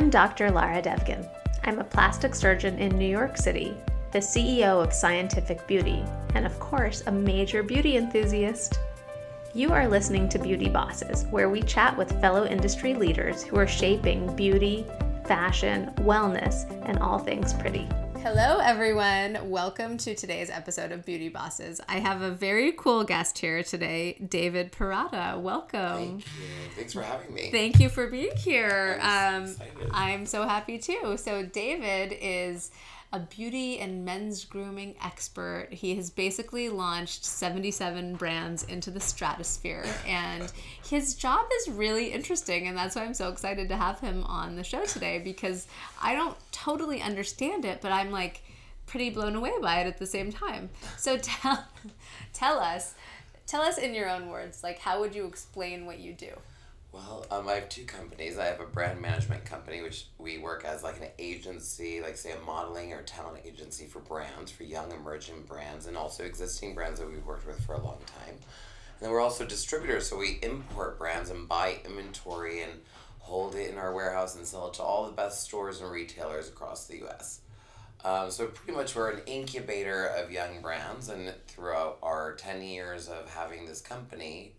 I'm Dr. Lara Devgan. I'm a plastic surgeon in New York City, the CEO of Scientific Beauty, and of course, a major beauty enthusiast. You are listening to Beauty Bosses, where we chat with fellow industry leaders who are shaping beauty, fashion, wellness, and all things pretty. Hello, everyone. Welcome to today's episode of Beauty Bosses. I have a very cool guest here today, David Parada. Welcome. Thank you. Thanks for having me. Thank you for being here. I'm so happy, too. So David is a beauty and men's grooming expert. He has basically launched 77 brands into the stratosphere, and his job is really interesting, and that's why I'm so excited to have him on the show today, because I don't totally understand it, but I'm like pretty blown away by it at the same time. So tell us in your own words, like, how would you explain what you do? Well, I have two companies. I have a brand management company, which we work as like an agency, like say a modeling or talent agency for brands, for young emerging brands, and also existing brands that we've worked with for a long time. And then we're also distributors, so we import brands and buy inventory and hold it in our warehouse and sell it to all the best stores and retailers across the U.S. So pretty much we're an incubator of young brands, and throughout our 10 years of having this company,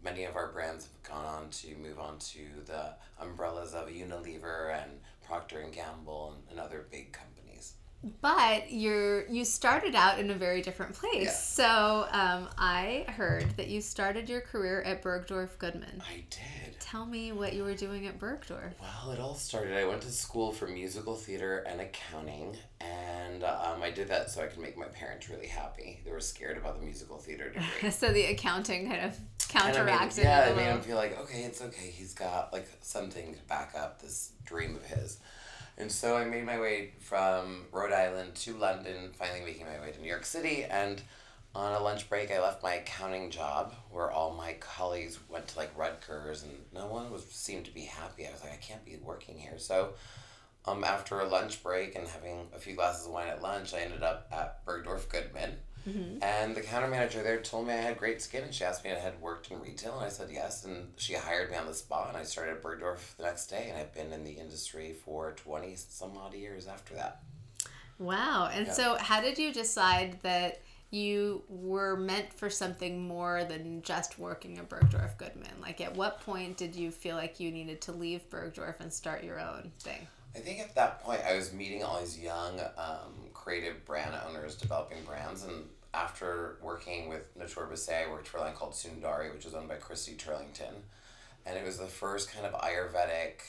many of our brands have gone on to move on to the umbrellas of Unilever and Procter and Gamble and other big companies. But you started out in a very different place. Yeah. So I heard that you started your career at Bergdorf Goodman. I did. Tell me what you were doing at Bergdorf. Well, it all started. I went to school for musical theater and accounting, and I did that so I could make my parents really happy. They were scared about the musical theater degree. So the accounting kind of counteracted. I made him feel like, okay, it's okay. He's got like something to back up this dream of his. And so I made my way from Rhode Island to London, finally making my way to New York City. And on a lunch break, I left my accounting job where all my colleagues went to like Rutgers, and no one seemed to be happy. I was like, I can't be working here. So after a lunch break and having a few glasses of wine at lunch, I ended up at Bergdorf Goodman. Mm-hmm. And the counter manager there told me I had great skin, and she asked me if I had worked in retail, and I said yes, and she hired me on the spot, and I started at Bergdorf the next day, and I've been in the industry for 20 some odd years after that. Wow. And yeah. So how did you decide that you were meant for something more than just working at Bergdorf Goodman? Like, at what point did you feel like you needed to leave Bergdorf and start your own thing? I think at that point I was meeting all these young creative brand owners developing brands, and after working with Natura, I worked for a line called Sundari, which was owned by Christy Turlington, and it was the first kind of Ayurvedic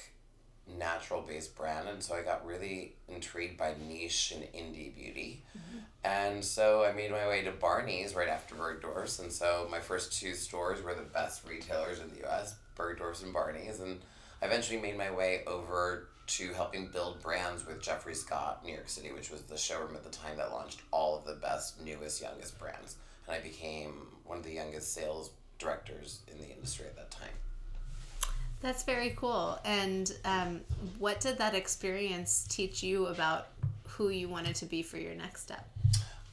natural based brand, and so I got really intrigued by niche and indie beauty. Mm-hmm. And so I made my way to Barney's right after Bergdorf's, and so my first two stores were the best retailers in the US, Bergdorf's and Barney's, and I eventually made my way over to helping build brands with Jeffree Scott in New York City, which was the showroom at the time that launched all of the best, newest, youngest brands. And I became one of the youngest sales directors in the industry at that time. That's very cool. And what did that experience teach you about who you wanted to be for your next step?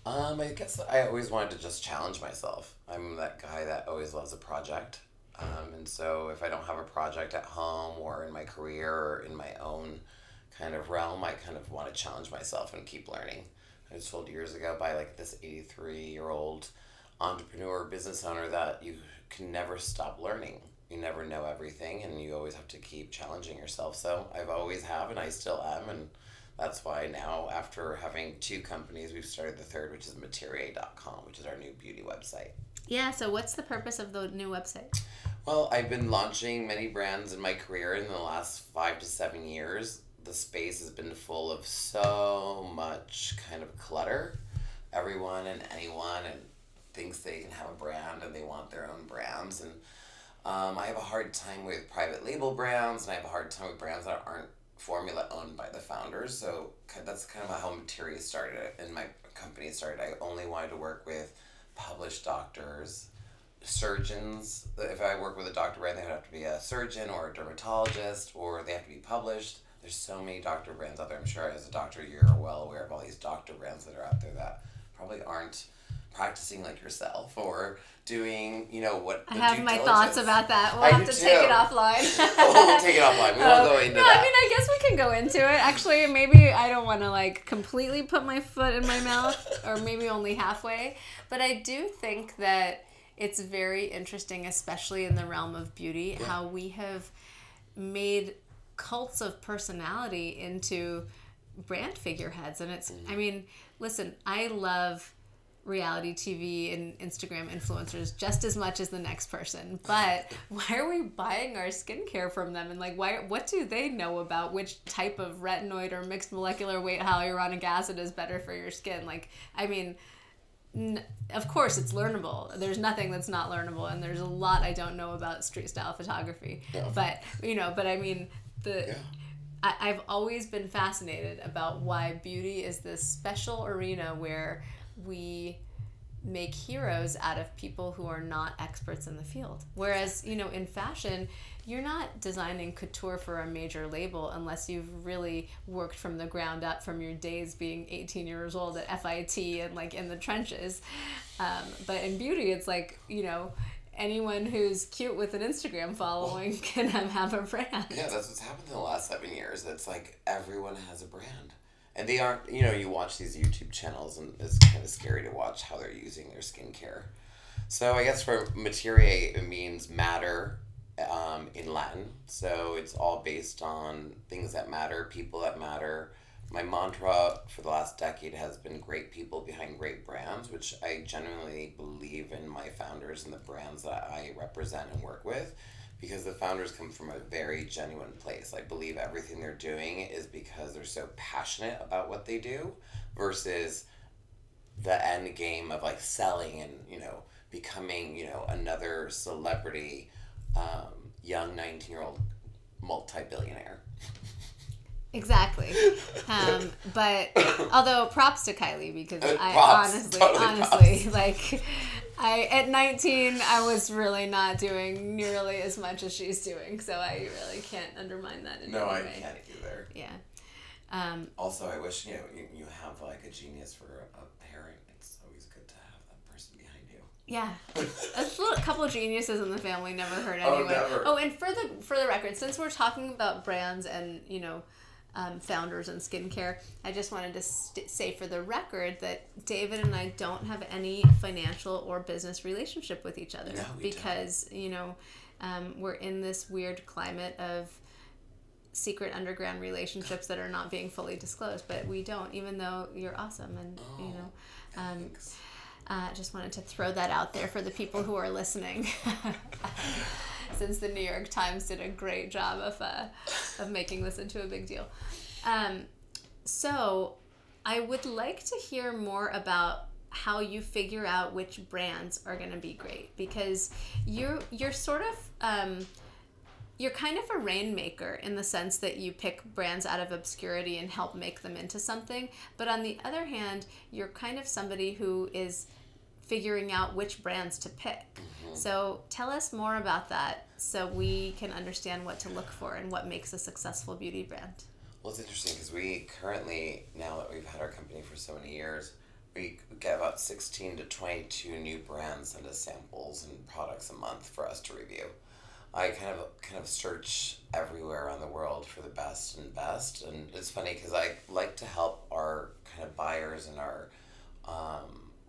I guess I always wanted to just challenge myself. I'm that guy that always loves a project. And so if I don't have a project at home or in my career or in my own kind of realm, I kind of want to challenge myself and keep learning. I was told years ago by like this 83-year-old entrepreneur, business owner, that you can never stop learning. You never know everything, and you always have to keep challenging yourself. So I've always have, and I still am, and that's why now, after having two companies, we've started the third, which is Materiae.com, which is our new beauty website. Yeah, so what's the purpose of the new website? Well, I've been launching many brands in my career in the last 5 to 7 years. The space has been full of so much kind of clutter. Everyone and anyone and thinks they can have a brand, and they want their own brands. And I have a hard time with private label brands, and I have a hard time with brands that aren't formula owned by the founders. So that's kind of how Materia started and my company started. I only wanted to work with published doctors, surgeons. If I work with a doctor brand, they would have to be a surgeon or a dermatologist, or they have to be published. There's so many doctor brands out there. I'm sure as a doctor, you're well aware of all these doctor brands that are out there that probably aren't practicing like yourself or doing, you know, what the I have my diligence. Thoughts about that. We'll have to take it offline. We'll take it offline. We won't go into that. No, I mean, I guess we can go into it. Actually, maybe I don't want to like completely put my foot in my mouth or maybe only halfway. But I do think that it's very interesting, especially in the realm of beauty, yeah. how we have made cults of personality into brand figureheads. And it's, I mean, listen, I love reality TV and Instagram influencers just as much as the next person, but why are we buying our skincare from them? And like, why? What do they know about which type of retinoid or mixed molecular weight hyaluronic acid is better for your skin? Like, I mean, of course it's learnable. There's nothing that's not learnable, and there's a lot I don't know about street style photography. Yeah. But you know, but I mean, the. Yeah. I've always been fascinated about why beauty is this special arena where we make heroes out of people who are not experts in the field. Whereas, you know, in fashion, you're not designing couture for a major label unless you've really worked from the ground up from your days being 18 years old at FIT and like in the trenches. But in beauty, it's like, you know, anyone who's cute with an Instagram following can have a brand. Yeah, that's what's happened in the last 7 years. It's like everyone has a brand. And they aren't, you know, you watch these YouTube channels and it's kind of scary to watch how they're using their skincare. So I guess for Materiae, it means matter in Latin. So it's all based on things that matter, people that matter. My mantra for the last decade has been great people behind great brands, which I genuinely believe in my founders and the brands that I represent and work with, because the founders come from a very genuine place. I believe everything they're doing is because they're so passionate about what they do versus the end game of like selling and, you know, becoming, you know, another celebrity, young 19-year-old multi-billionaire. Exactly. But although props to Kylie, because honestly, like at 19, I was really not doing nearly as much as she's doing. So I really can't undermine that in any way. I can't either. Yeah. Also, I wish, you know, you have like a genius for a parent. It's always good to have that person behind you. Yeah. A couple of geniuses in the family never hurt anyone. Oh, never. Oh, and for the record, since we're talking about brands and, you know, founders in skincare, I just wanted to say for the record that David and I don't have any financial or business relationship with each other because you know, we're in this weird climate of secret underground relationships that are not being fully disclosed, but we don't, even though you're awesome and you know, just wanted to throw that out there for the people who are listening. Since the New York Times did a great job of making this into a big deal. So I would like to hear more about how you figure out which brands are going to be great, because you're sort of you're kind of a rainmaker in the sense that you pick brands out of obscurity and help make them into something. But on the other hand, you're kind of somebody who is figuring out which brands to pick. Mm-hmm. So tell us more about that so we can understand what to look for and what makes a successful beauty brand. Well, it's interesting because we currently, now that we've had our company for so many years, we get about 16 to 22 new brands and samples and products a month for us to review. I kind of search everywhere around the world for the best and best. And it's funny because I like to help our kind of buyers and our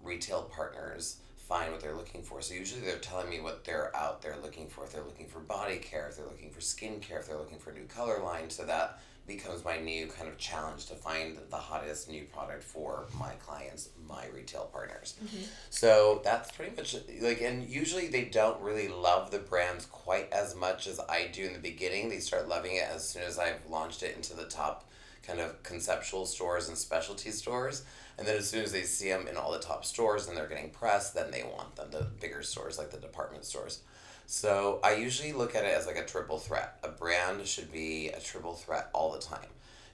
retail partners find what they're looking for. So usually they're telling me what they're out there looking for. If they're looking for body care, if they're looking for skincare, if they're looking for a new color line. So that becomes my new kind of challenge to find the hottest new product for my clients, my retail partners. Mm-hmm. So that's pretty much like, and usually they don't really love the brands quite as much as I do in the beginning. They start loving it as soon as I've launched it into the top kind of conceptual stores and specialty stores. And then as soon as they see them in all the top stores and they're getting pressed, then they want them, the bigger stores like the department stores. So I usually look at it as like a triple threat. A brand should be a triple threat all the time.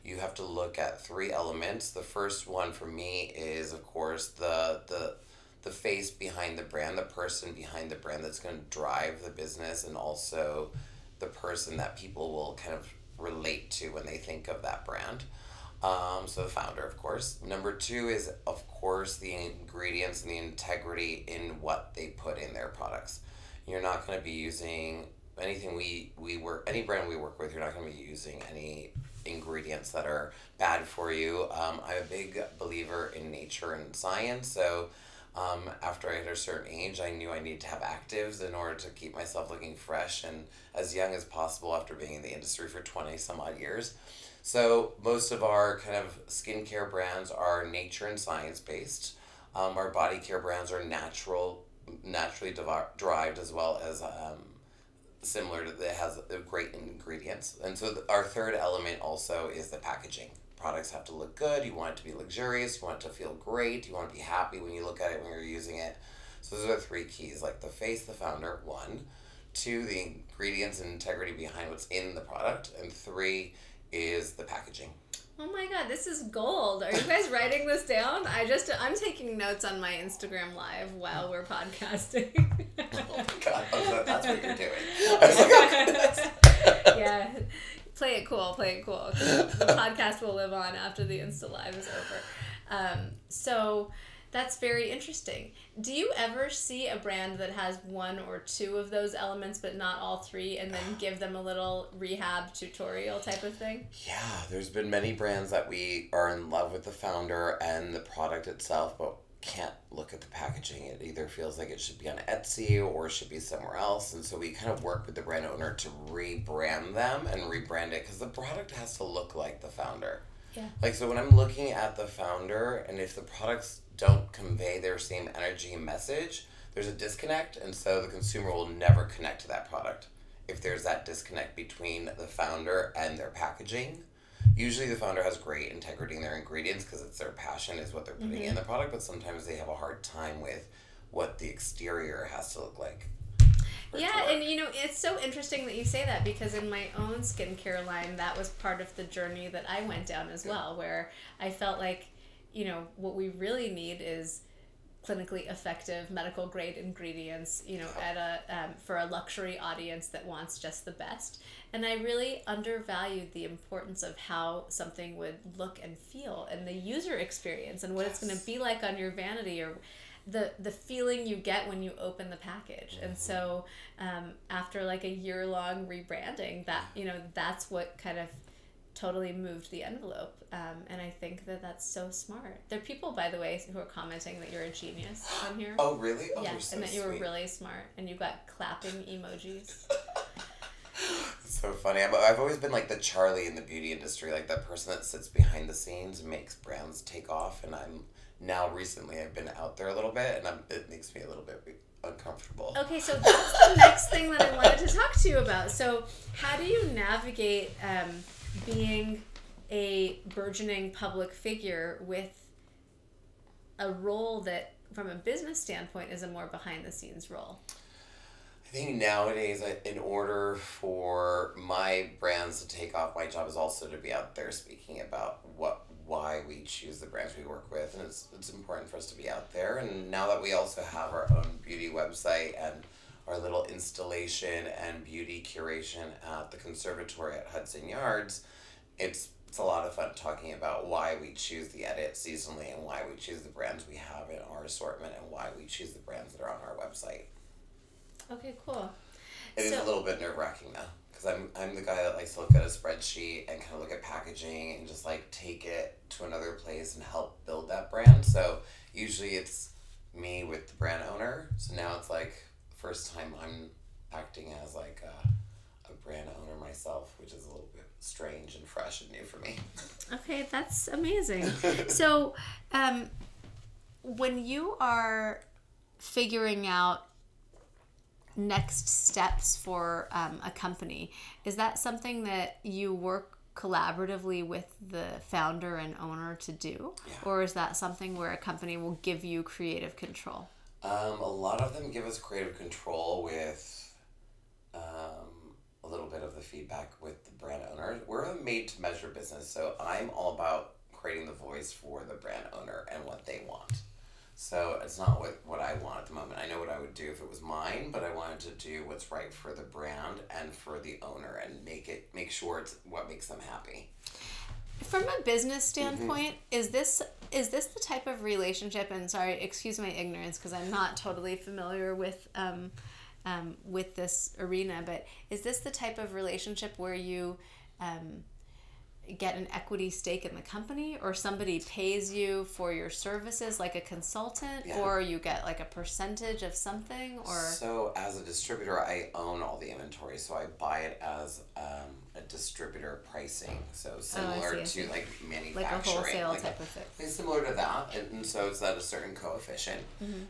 You have to look at three elements. The first one for me is, of course, the face behind the brand, the person behind the brand that's going to drive the business, and also the person that people will kind of relate to when they think of that brand. So the founder, of course. Number two is, of course, the ingredients and the integrity in what they put in their products. You're not going to be using anything any brand we work with, you're not going to be using any ingredients that are bad for you. I'm a big believer in nature and science, so after I hit a certain age, I knew I needed to have actives in order to keep myself looking fresh and as young as possible after being in the industry for 20 some odd years. So most of our kind of skincare brands are nature and science based. Our body care brands are naturally derived, as well as similar to that has great ingredients. And so our third element also is the packaging. Products have to look good. You want it to be luxurious. You want it to feel great. You want to be happy when you look at it when you're using it. So those are three keys, like the face, the founder, 1, 2, the ingredients and integrity behind what's in the product, and 3 is the packaging. Oh my God, this is gold. Are you guys writing this down? I'm taking notes on my Instagram Live while we're podcasting. Oh my God, that's what you're doing. I was like, oh, yeah, play it cool. The podcast will live on after the Insta Live is over. So that's very interesting. Do you ever see a brand that has 1 or 2 of those elements but not all 3, and then give them a little rehab tutorial type of thing? Yeah, there's been many brands that we are in love with the founder and the product itself, but can't look at the packaging. It either feels like it should be on Etsy or it should be somewhere else, and so we kind of work with the brand owner to rebrand them and rebrand it, because the product has to look like the founder. Yeah. Like, so when I'm looking at the founder, and if the products don't convey their same energy and message, there's a disconnect, and so the consumer will never connect to that product. If there's that disconnect between the founder and their packaging, usually the founder has great integrity in their ingredients because it's their passion is what they're putting in the product, but sometimes they have a hard time with what the exterior has to look like. Yeah, and it's so interesting that you say that, because in my own skincare line, that was part of the journey that I went down as well, where I felt like, what we really need is clinically effective medical grade ingredients, at for a luxury audience that wants just the best. And I really undervalued the importance of how something would look and feel, and the user experience, and what it's going to be like on your vanity, or the feeling you get when you open the package. And so after like a year-long rebranding, that that's what kind of totally moved the envelope, and I think that's so smart. There are people, by the way, who are commenting that you're a genius on here. Oh, really? Oh, yeah, you're so and that sweet. You were really smart, and you got clapping emojis. It's so funny. I've always been like the Charlie in the beauty industry, like that person that sits behind the scenes and makes brands take off, and I've been out there a little bit, and it makes me a little bit uncomfortable. Okay, so that's the next thing that I wanted to talk to you about. So how do you navigate being a burgeoning public figure with a role that, from a business standpoint, is a more behind-the-scenes role? I think nowadays, in order for my brands to take off, my job is also to be out there speaking about why we choose the brands we work with, and it's important for us to be out there. And now that we also have our own beauty website and our little installation and beauty curation at the Conservatory at Hudson Yards, it's a lot of fun talking about why we choose the edit seasonally, and why we choose the brands we have in our assortment, and why we choose the brands that are on our website. Okay, cool. It is a little bit nerve-wracking, though, because I'm the guy that likes to look at a spreadsheet and kind of look at packaging and just, like, take it to another place and help build that brand. So usually it's me with the brand owner. So now it's, like, first time I'm acting as, like, a brand owner myself, which is a little bit strange and fresh and new for me. Okay, that's amazing. So when you are figuring out next steps for a company, is that something that you work collaboratively with the founder and owner to do? Yeah. Or is that something where a company will give you creative control? A lot of them give us creative control with a little bit of the feedback with the brand owner. We're a made-to-measure business, so I'm all about creating the voice for the brand owner and what they want. So it's not what I want at the moment. I know what I would do if it was mine, but I wanted to do what's right for the brand and for the owner, and make sure it's what makes them happy. From a business standpoint, is this the type of relationship, and sorry, excuse my ignorance because I'm not totally familiar with this arena, but is this the type of relationship where you get an equity stake in the company, or somebody pays you for your services like a consultant, or you get like a percentage of something? Or so as a distributor, I own all the inventory, so I buy it as a distributor pricing, so similar to like manufacturing, like a wholesale type of thing. It's similar to that, and so it's at a certain coefficient,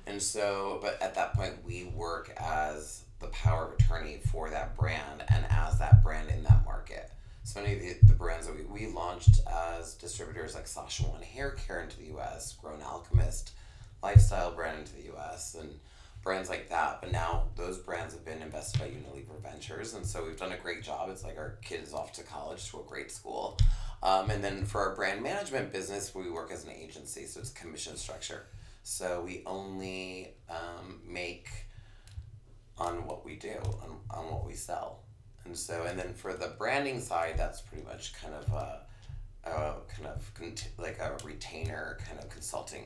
and so but at that point we work as the power of attorney for that brand and as that brand in that market. So many of the brands that we launched as distributors, like Sachajuan hair care into the U.S., Grown Alchemist lifestyle brand into the U.S., and brands like that. But now those brands have been invested by Unilever Ventures, and so we've done a great job. It's like our kid is off to college to a great school. And then for our brand management business, we work as an agency, so it's a commission structure. So we only make on what we do, on what we sell. And so, and then for the branding side, that's pretty much kind of a retainer kind of consulting,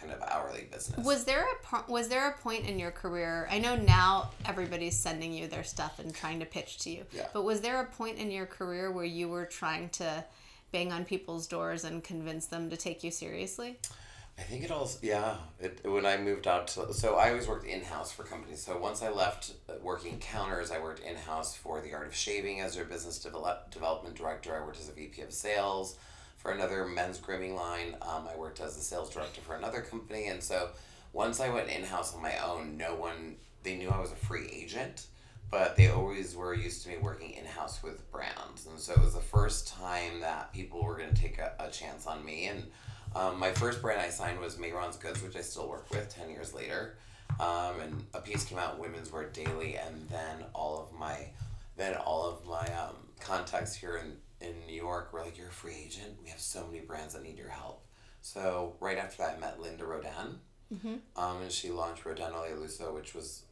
kind of hourly business. Was there a point in your career? I know now everybody's sending you their stuff and trying to pitch to you. Yeah. But was there a point in your career where you were trying to bang on people's doors and convince them to take you seriously? I think it all, when I moved out to, so I always worked in-house for companies. So once I left working counters, I worked in-house for The Art of Shaving as their business development director. I worked as a VP of sales for another men's grooming line. I worked as a sales director for another company. And so once I went in-house on my own, they knew I was a free agent, but they always were used to me working in-house with brands. And so it was the first time that people were going to take a chance on me. And my first brand I signed was Mehron's Goods, which I still work with 10 years later. And a piece came out, Women's Wear Daily, and then all of my contacts here in New York were like, "You're a free agent. We have so many brands that need your help." So right after that, I met Linda Rodin, and she launched Rodin Olio Lusso, which was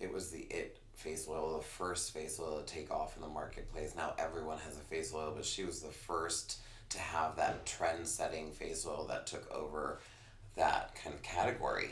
it was the face oil, the first face oil to take off in the marketplace. Now everyone has a face oil, but she was the first to have that trend-setting face oil that took over that kind of category.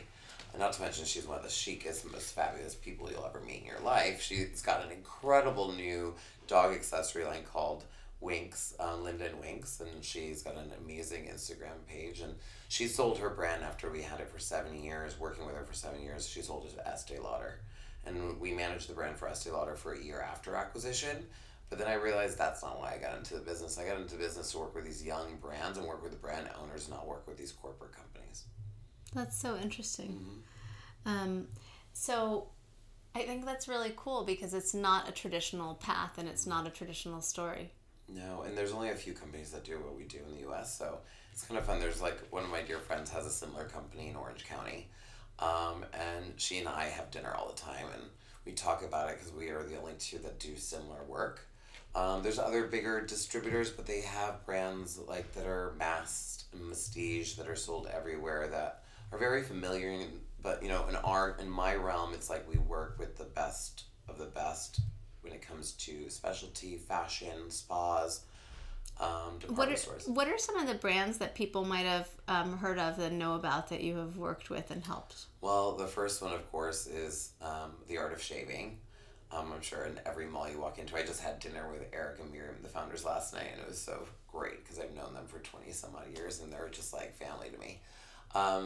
And not to mention, she's one of the chicest and most fabulous people you'll ever meet in your life. She's got an incredible new dog accessory line called Winks, Linden Winks, and she's got an amazing Instagram page. And she sold her brand after we had it for 7 years, working with her for 7 years. She sold it to Estee Lauder. And we managed the brand for Estee Lauder for a year after acquisition. But then I realized that's not why I got into the business. I got into business to work with these young brands and work with the brand owners, not work with these corporate companies. That's so interesting. Mm-hmm. So I think that's really cool because it's not a traditional path and it's not a traditional story. No, and there's only a few companies that do what we do in the U.S., so it's kind of fun. There's like one of my dear friends has a similar company in Orange County, and she and I have dinner all the time, and we talk about it because we are the only two that do similar work. There's other bigger distributors, but they have brands like that are massed and prestige that are sold everywhere that are very familiar. But, in my realm, it's like we work with the best of the best when it comes to specialty, fashion, spas, department stores. What are some of the brands that people might have heard of and know about that you have worked with and helped? Well, the first one, of course, is The Art of Shaving. I'm sure in every mall you walk into. I just had dinner with Eric and Miriam, the founders, last night, and it was so great because I've known them for 20-some-odd years, and they're just like family to me.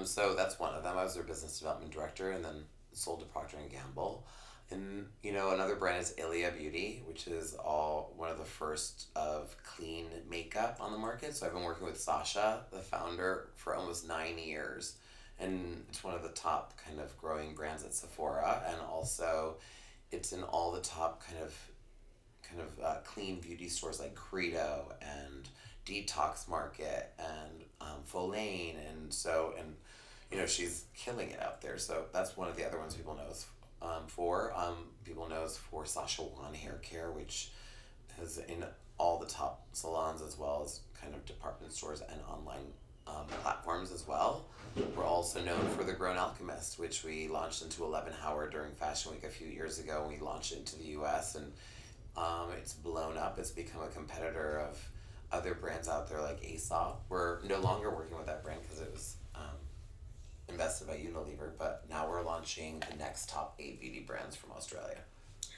So that's one of them. I was their business development director and then sold to Procter and Gamble. And, another brand is Ilia Beauty, which is one of the first of clean makeup on the market. So I've been working with Sasha, the founder, for almost 9 years. And it's one of the top kind of growing brands at Sephora, and also it's in all the top kind of clean beauty stores like Credo and Detox Market and Folane, and she's killing it out there. So that's one of the other ones people know us for. People know us for Sachajuan hair care, which is in all the top salons as well as kind of department stores and online platforms as well. We're also known for the Grown Alchemist, which we launched into 11th Hour during Fashion Week a few years ago. We launched it into the U.S. and it's blown up. It's become a competitor of other brands out there like Aesop. We're no longer working with that brand because it was invested by Unilever, but now we're launching the next top 8 beauty brands from Australia.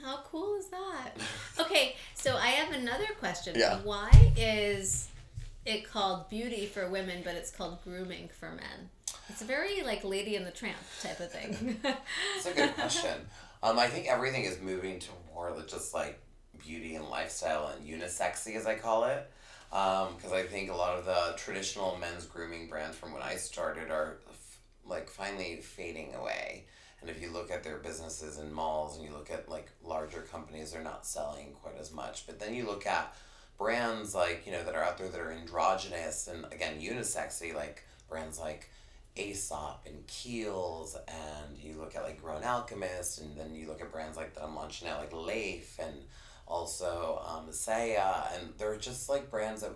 How cool is that? Okay, so I have another question. Yeah. Why is it called beauty for women, but it's called grooming for men? It's a very like Lady and the Tramp type of thing. That's a good question. I think everything is moving to more just like beauty and lifestyle and unisexy, as I call it. Because I think a lot of the traditional men's grooming brands from when I started are like finally fading away. And if you look at their businesses in malls and you look at like larger companies, they're not selling quite as much. But then you look at brands like, you know, that are out there that are androgynous and again unisexy, like brands like Aesop and Kiehl's, and you look at like Grown Alchemist, and then you look at brands like that I'm launching now, like Leif and also Saya, and they're just like brands that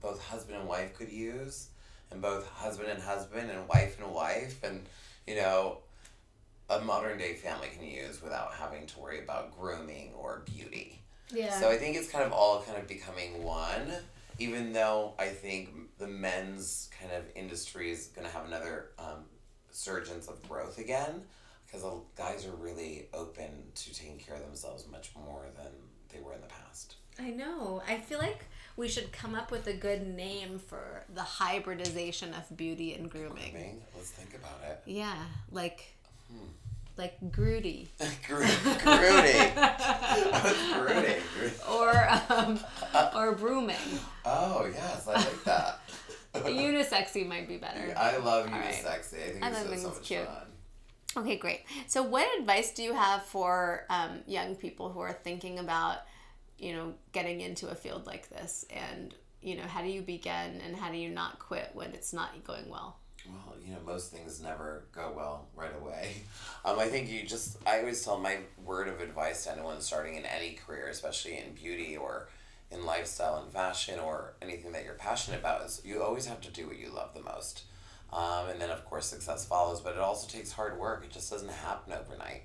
both husband and wife could use, and both husband and husband and wife and, you know, a modern day family can use without having to worry about grooming or beauty. Yeah. So I think it's kind of all kind of becoming one, even though I think the men's kind of industry is going to have another surge of growth again, because guys are really open to taking care of themselves much more than they were in the past. I know. I feel like we should come up with a good name for the hybridization of beauty and grooming. Grooming? Let's think about it. Yeah. Like Groody. Groody. Groody. Or brooming. Oh, yes. I like that. Unisexy might be better. Yeah, I love unisexy. Right. I think it's so much cute. Fun. Okay, great. So what advice do you have for young people who are thinking about, you know, getting into a field like this? And, you know, how do you begin and how do you not quit when it's not going well? Well, you know, most things never go well right away. I think I always tell my word of advice to anyone starting in any career, especially in beauty or in lifestyle and fashion or anything that you're passionate about, is you always have to do what you love the most. And then, of course, success follows, but it also takes hard work. It just doesn't happen overnight.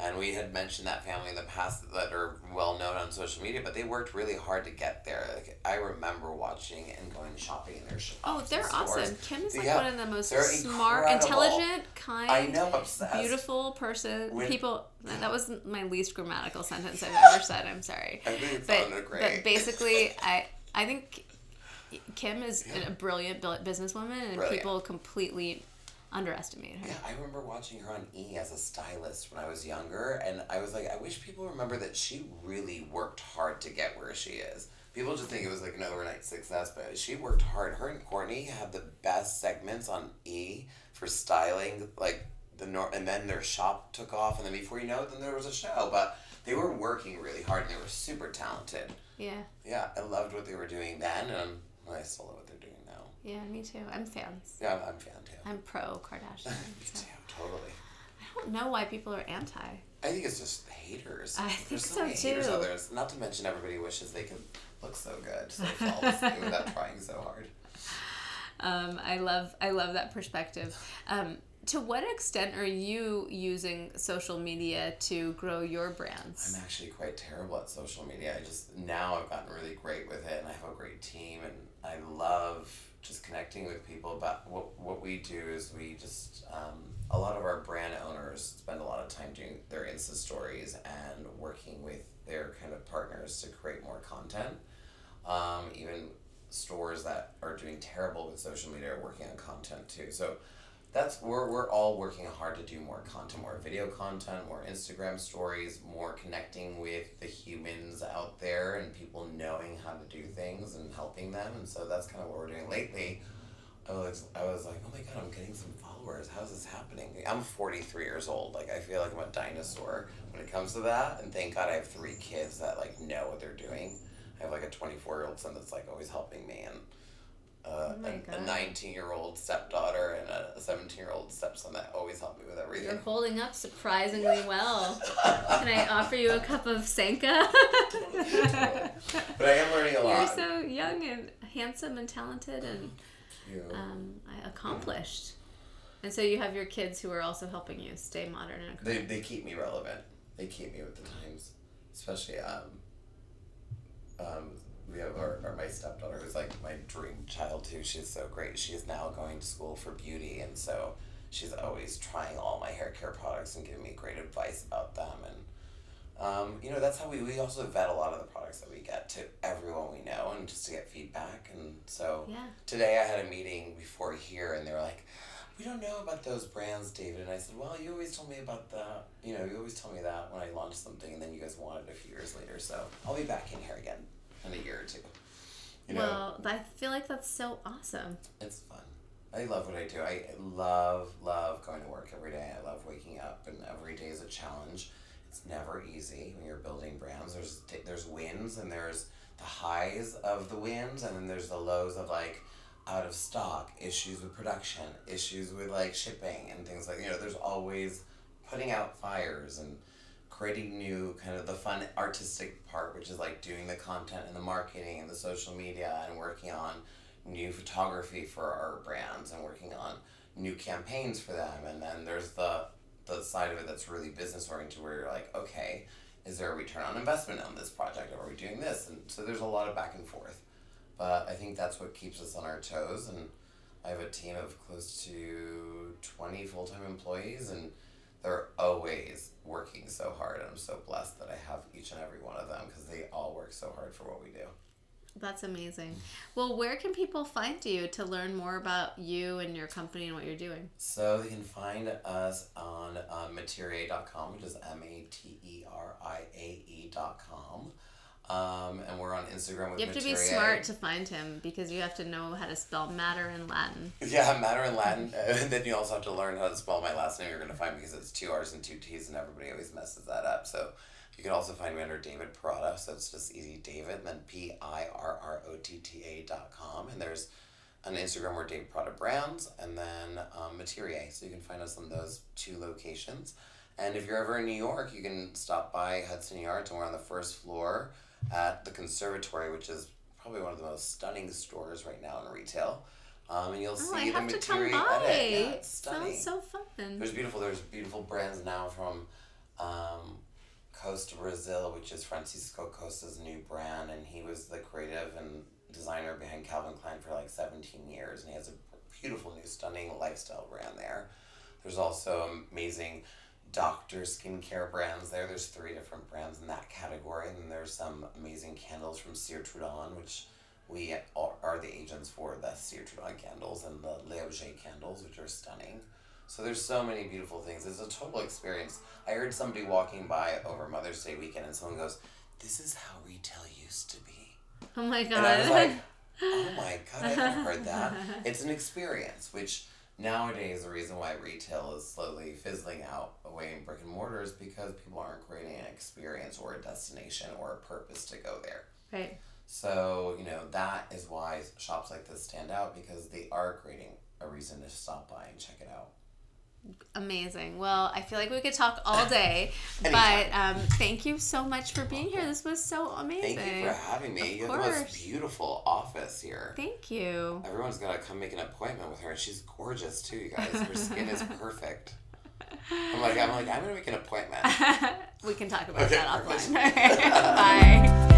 And we had mentioned that family in the past that are well known on social media, but they worked really hard to get there. Like, I remember watching and going shopping in their shops. Oh, they're awesome. Kim is like one of the most smart, intelligent, kind, beautiful person. That was my least grammatical sentence I've ever said. I'm sorry. I think it's great. But basically, I think Kim is a brilliant businesswoman, and people completely underestimate her. Yeah, I remember watching her on E! As a stylist when I was younger, and I was like, I wish people remember that she really worked hard to get where she is. People just think it was like an overnight success, but she worked hard. Her and Courtney had the best segments on E! For styling, like and then their shop took off, and then before you know it, then there was a show, but they were working really hard, and they were super talented. Yeah. Yeah, I loved what they were doing then, and I still love what they're doing. Yeah, me too. I'm fans. Yeah, I'm fan too. I'm pro Kardashian. Me too, totally. I don't know why people are anti. I think it's just haters. I think so too. There's so many haters out there. Not to mention everybody wishes they could look so good, so flawlessly without trying so hard. I love that perspective. To what extent are you using social media to grow your brands? I'm actually quite terrible at social media. Now I've gotten really great with it, and I have a great team, and I love just connecting with people. But what we do is we just, a lot of our brand owners spend a lot of time doing their Insta stories and working with their kind of partners to create more content. Even stores that are doing terrible with social media are working on content too. So we're all working hard to do more content, more video content, more Instagram stories, more connecting with the humans out there and people knowing how to do things and helping them. And so that's kind of what we're doing lately. I was like, oh my God, I'm getting some followers. How's this happening? I'm 43 years old. Like, I feel like I'm a dinosaur when it comes to that. And thank God I have 3 kids that like know what they're doing. I have like a 24-year-old son that's like always helping me, and a 19-year-old stepdaughter and a 17-year-old stepson that always help me with everything. You're holding up surprisingly well. Can I offer you a cup of Sanka? But I am learning a lot. You're so young and handsome and talented and accomplished. And so you have your kids who are also helping you stay modern and accomplished. They keep me relevant. They keep me with the times, especially we have our my stepdaughter who's like my dream child too. She's so great. She is now going to school for beauty, and so she's always trying all my hair care products and giving me great advice about them. And you know, that's how we also vet a lot of the products that we get to everyone we know, and just to get feedback. And so today I had a meeting before here, and they were like, "We don't know about those brands, David." And I said, "Well, you always told me about that. You know, you always told me that when I launched something, and then you guys wanted it a few years later. So I'll be back in here again in a year or two." You know? Well, I feel like that's so awesome. It's fun. I love what I do. I love going to work every day. I love waking up, and every day is a challenge. It's never easy when you're building brands. There's wins, and there's the highs of the wins, and then there's the lows of like, out of stock, issues with production, issues with like shipping and things like, you know, there's always putting out fires and creating new, kind of the fun artistic part, which is like doing the content and the marketing and the social media and working on new photography for our brands and working on new campaigns for them. And then there's the side of it that's really business oriented, where you're like, okay, is there a return on investment on this project? Or are we doing this? And so there's a lot of back and forth. But I think that's what keeps us on our toes, and I have a team of close to 20 full-time employees, and they're always working so hard, and I'm so blessed that I have each and every one of them, because they all work so hard for what we do. That's amazing. Well, where can people find you to learn more about you and your company and what you're doing? So they can find us on Materiae.com, which is Materiae.com. And we're on Instagram with Materiae. You have to be smart to find him, because you have to know how to spell matter in Latin. Yeah, matter in Latin. And then you also have to learn how to spell my last name you're going to find, because it's 2 R's and 2 T's, and everybody always messes that up. So you can also find me under David Parada, so it's just easy David, and then Pirrotta.com. And there's an Instagram where David Parada Brands, and then Materiae. So you can find us on those two locations. And if you're ever in New York, you can stop by Hudson Yards, and we're on the first floor at the Conservatory, which is probably one of the most stunning stores right now in retail, and you'll see the Materiae edit. Yeah, it's stunning. Sounds so fun. There's beautiful brands now from Costa Brazil, which is Francisco Costa's new brand, and he was the creative and designer behind Calvin Klein for like 17 years, and he has a beautiful new stunning lifestyle brand there. There's also amazing doctor skincare brands there. There's 3 different brands in that category, and then there's some amazing candles from Cire Trudon, which we are the agents for the Cire Trudon candles and the Leoger candles, which are stunning. So there's so many beautiful things. It's a total experience. I heard somebody walking by over Mother's Day weekend, and someone goes, "This is how retail used to be." Oh my God. And I was like, oh my God, I've never heard that. It's an experience, which nowadays, the reason why retail is slowly fizzling out away in brick and mortar is because people aren't creating an experience or a destination or a purpose to go there. Right. So, you know, that is why shops like this stand out, because they are creating a reason to stop by and check it out. Amazing. Well, I feel like we could talk all day, but thank you so much for being here. This was so amazing. Thank you for having me. You have the most beautiful office here. Thank you. Everyone's got to come make an appointment with her. She's gorgeous too, you guys. Her skin is perfect. I'm going to make an appointment. We can talk about that offline. All right. Bye.